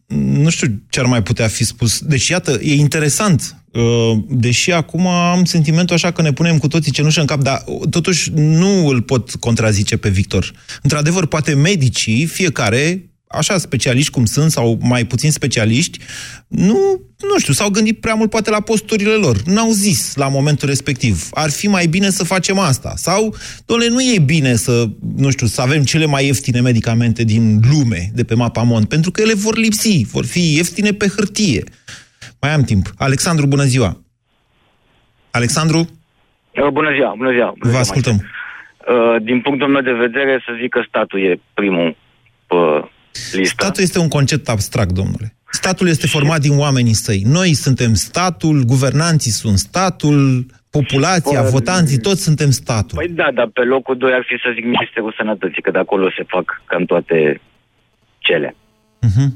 nu știu ce ar mai putea fi spus. Deci, iată, e interesant. Uh, deși acum am sentimentul așa că ne punem cu toții cenușă în cap, dar totuși nu îl pot contrazice pe Victor. Într-adevăr, poate medicii, fiecare... așa, specialiști cum sunt, sau mai puțin specialiști, nu, nu știu, s-au gândit prea mult poate la posturile lor. N-au zis la momentul respectiv, ar fi mai bine să facem asta. Sau, doamne, nu e bine să, nu știu, să avem cele mai ieftine medicamente din lume, de pe Mapamont, pentru că ele vor lipsi, vor fi ieftine pe hârtie. Mai am timp. Alexandru, bună ziua! Alexandru? Bună ziua, bună ziua! Bună Vă ascultăm. Ziua. Din punctul meu de vedere, să zic că statul e primul pă... Lista. Statul este un concept abstract, domnule. Statul este format din oamenii săi. Noi suntem statul, guvernanții sunt statul, populația, votanții, toți suntem statul. Păi da, dar pe locul doi ar fi, să zic, Ministerul Sănătății, că de acolo se fac cam toate cele. Uh-huh.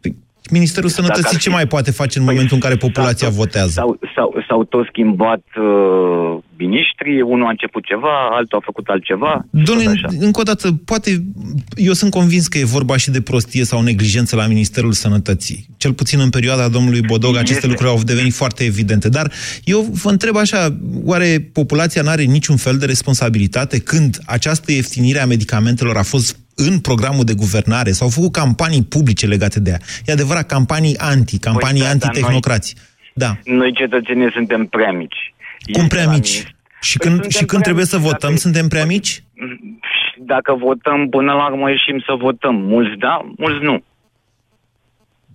Păi, Ministerul Sănătății ce mai poate face în păi, momentul în care populația s-au, votează? S-au, s-au, s-au tot schimbat uh, miniștrii, unul a început ceva, altul a făcut altceva. Dom'le, încă o dată, poate, eu sunt convins că e vorba și de prostie sau neglijență la Ministerul Sănătății. Cel puțin în perioada domnului Bodog aceste este. lucruri au devenit foarte evidente. Dar eu vă întreb așa, oare populația n-are niciun fel de responsabilitate când această ieftinire a medicamentelor a fost în programul de guvernare? S-au făcut campanii publice legate de ea. E adevărat, campanii anti, campanii Voi, antitehnocrați. Da, da. Noi cetățenii suntem prea mici. Cum prea mici? Și păi când, și când trebuie să votăm, suntem prea mici? dacă votăm, până la urmă ieșim să votăm. Mulți da, mulți nu.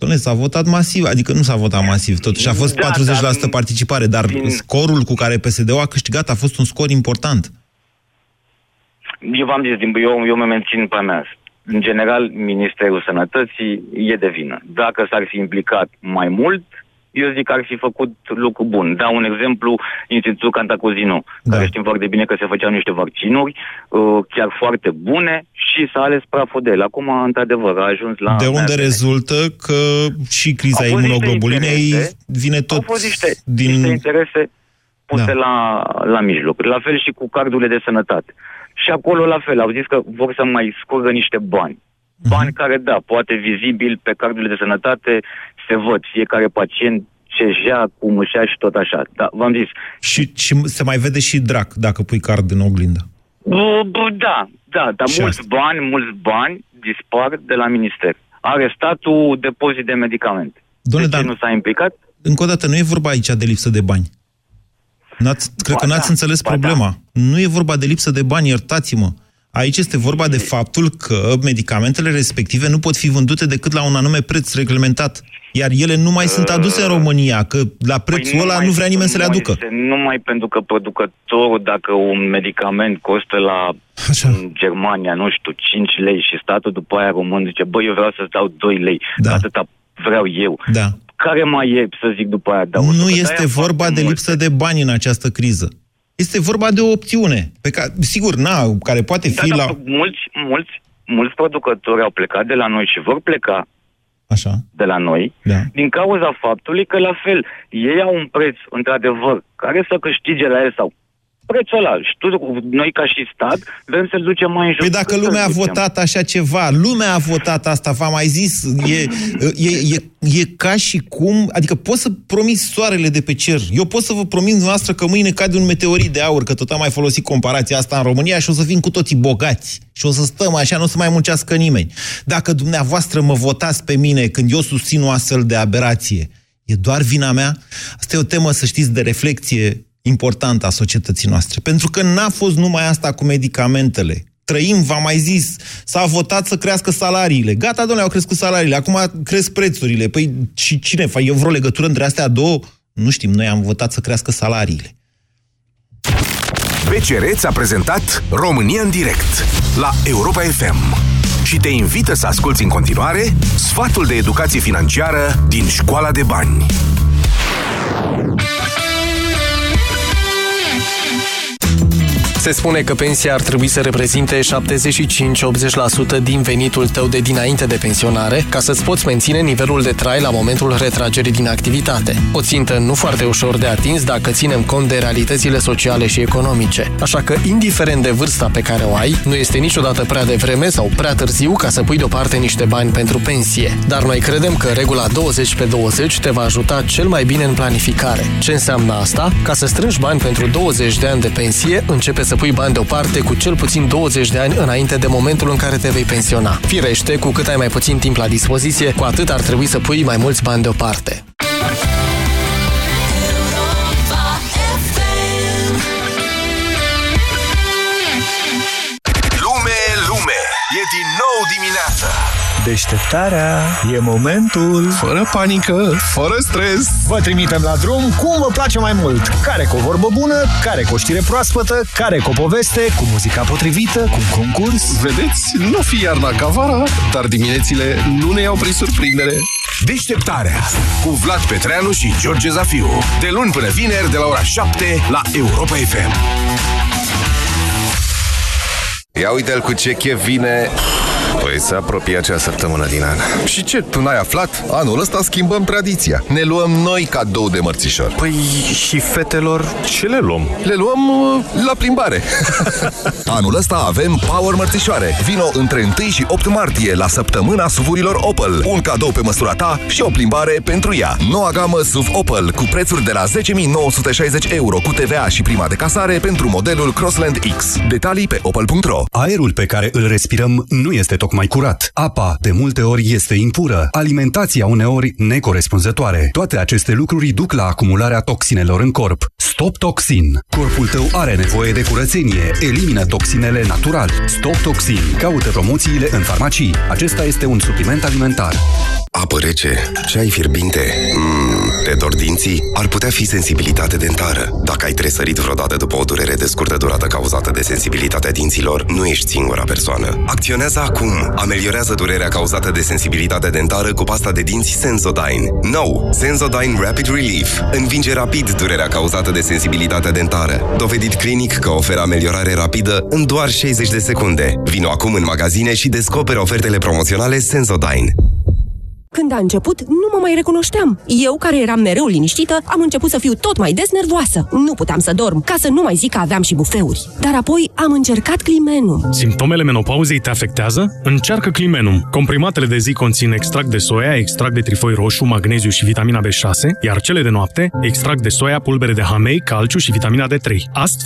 Dom'le, s-a votat masiv, adică nu s-a votat masiv, totuși a fost da, patruzeci la sută dar, participare, dar din... scorul cu care P S D-ul a câștigat a fost un scor important. Eu v-am zis, eu, eu mă mențin pe mea. În general, Ministerul Sănătății e de vină. Dacă s-ar fi implicat mai mult, eu zic că ar fi făcut lucru bun. Dau un exemplu, Institutul Cantacuzino, da. Care știm foarte bine că se făceau niște vaccinuri, uh, chiar foarte bune, și s-a ales praful de el. Acum, într-adevăr, a ajuns la... De unde rezultă că și criza imunoglobulinei vine tot... Au fost niște, din... niște interese puse da. la, la mijloc. La fel și cu cardurile de sănătate. Și acolo la fel, au zis că vor să mai scurgă niște bani. Bani care, da, poate vizibil pe cardurile de sănătate se văd fiecare pacient ce ia, cum își ia și tot așa. Da, v-am zis. Și, și se mai vede și drac dacă pui card în oglindă. Da, da, dar și mulți asta. bani, mulți bani dispar de la minister. Are statul depozit de medicamente. Doamne, de ce nu s-a implicat? Încă o dată, nu e vorba aici de lipsă de bani. N-ați, cred ba, că n-ați da, înțeles ba, problema. Da. Nu e vorba de lipsă de bani, iertați-mă. Aici este vorba de faptul că medicamentele respective nu pot fi vândute decât la un anume preț reglementat. Iar ele nu mai uh, sunt aduse în România, că la prețul ăla nu vrea nimeni să le aducă. Numai pentru că producătorul, dacă un medicament costă la Așa. în Germania, nu știu, cinci lei și statul după aia român zice, bă, eu vreau să-ți dau doi lei, da. atâta vreau eu. Da. Care mai e, să zic, după aia? Da, nu este vorba de lipsă de bani în această criză. Este vorba de o opțiune, pe care, sigur, na, care poate fi da, la... Da, mulți, mulți, mulți producători au plecat de la noi și vor pleca Așa. de la noi, da. din cauza faptului că, la fel, ei au un preț, într-adevăr, care să câștige la el sau prețul ăla. Și tu, noi ca și stat, vrem să-l ducem mai în jos. Păi dacă lumea a votat așa ceva, lumea a votat asta, v-am mai zis, e, e, e, e ca și cum... Adică pot să promit soarele de pe cer. Eu pot să vă promit dumneavoastră că mâine cade un meteorit de aur, că tot am mai folosit comparația asta în România și o să fim cu toții bogați. Și o să stăm așa, nu o să mai muncească nimeni. Dacă dumneavoastră mă votați pe mine când eu susțin o astfel de aberație, e doar vina mea? Asta e o temă, să știți, de reflecție importantă a societății noastre. Pentru că n-a fost numai asta cu medicamentele. Trăim, v-am mai zis, s-a votat să crească salariile. Gata, domnule, au crescut salariile, acum cresc prețurile. Păi și cine face? E vreo legătură între astea două? Nu știm, noi am votat să crească salariile. B C R ți-a prezentat România în direct la Europa F M și te invită să asculți în continuare sfatul de educație financiară din Școala de Bani. Se spune că pensia ar trebui să reprezinte șaptezeci și cinci la optzeci la sută din venitul tău de dinainte de pensionare, ca să-ți poți menține nivelul de trai la momentul retragerii din activitate. O țintă nu foarte ușor de atins dacă ținem cont de realitățile sociale și economice. Așa că, indiferent de vârsta pe care o ai, nu este niciodată prea devreme sau prea târziu ca să pui deoparte niște bani pentru pensie. Dar noi credem că regula douăzeci pe douăzeci te va ajuta cel mai bine în planificare. Ce înseamnă asta? Ca să strângi bani pentru douăzeci de ani de pensie, începe să pui bani deoparte cu cel puțin douăzeci de ani înainte de momentul în care te vei pensiona. Firește, cu cât ai mai puțin timp la dispoziție, cu atât ar trebui să pui mai mulți bani deoparte. Lume, lume, e din nou dimineața! Deșteptarea e momentul. Fără panică, fără stres. Vă trimitem la drum cum vă place mai mult. Care cu o vorbă bună, care cu o știre proaspătă, care cu o poveste, cu muzica potrivită, cu un concurs. Vedeți, nu fi iarna ca vara, dar diminețile nu ne iau prin surprindere. Deșteptarea cu Vlad Petreanu și George Zafiu, de luni până vineri de la ora șapte la Europa F M. Ia uite-l cu ce chef vine. Păi se apropie acea săptămână din an. Și ce, tu n-ai aflat? Anul ăsta schimbăm tradiția. Ne luăm noi cadou de mărțișor. Păi și fetelor ce le luăm? Le luăm la plimbare. Anul ăsta avem Power Mărțișoare. Vino între unu și opt martie la săptămâna suv-urilor Opel. Un cadou pe măsura ta și o plimbare pentru ea. Noua gamă S U V Opel cu prețuri de la zece mii nouă sute șaizeci euro cu T V A și prima de casare pentru modelul Crossland X. Detalii pe opel punct ro. Aerul pe care îl respirăm nu este tocmai curat. Apa, de multe ori, este impură. Alimentația, uneori, necorespunzătoare. Toate aceste lucruri duc la acumularea toxinelor în corp. Stop Toxin. Corpul tău are nevoie de curățenie. Elimină toxinele natural. Stop Toxin. Caută promoțiile în farmacii. Acesta este un supliment alimentar. Apă rece, ceai fierbinte, mm, te dor dinții? Ar putea fi sensibilitate dentară. Dacă ai tresărit vreodată după o durere de scurtă durată cauzată de sensibilitatea dinților, nu ești singura persoană. Acționează acum! Ameliorează durerea cauzată de sensibilitatea dentară cu pasta de dinți Sensodyne. Nou! Sensodyne Rapid Relief. Învinge rapid durerea cauzată de sensibilitatea dentară. Dovedit clinic că oferă ameliorare rapidă în doar șaizeci de secunde. Vino acum în magazine și descoperă ofertele promoționale Sensodyne. Când a început, nu mă mai recunoșteam. Eu, care eram mereu liniștită, am început să fiu tot mai des nervoasă. Nu puteam să dorm, ca să nu mai zic că aveam și bufeuri. Dar apoi am încercat Climenum. Simptomele menopauzei te afectează? Încearcă Climenum. Comprimatele de zi conțin extract de soia, extract de trifoi roșu, magneziu și vitamina B șase, iar cele de noapte, extract de soia, pulbere de hamei, calciu și vitamina D trei. Astfel,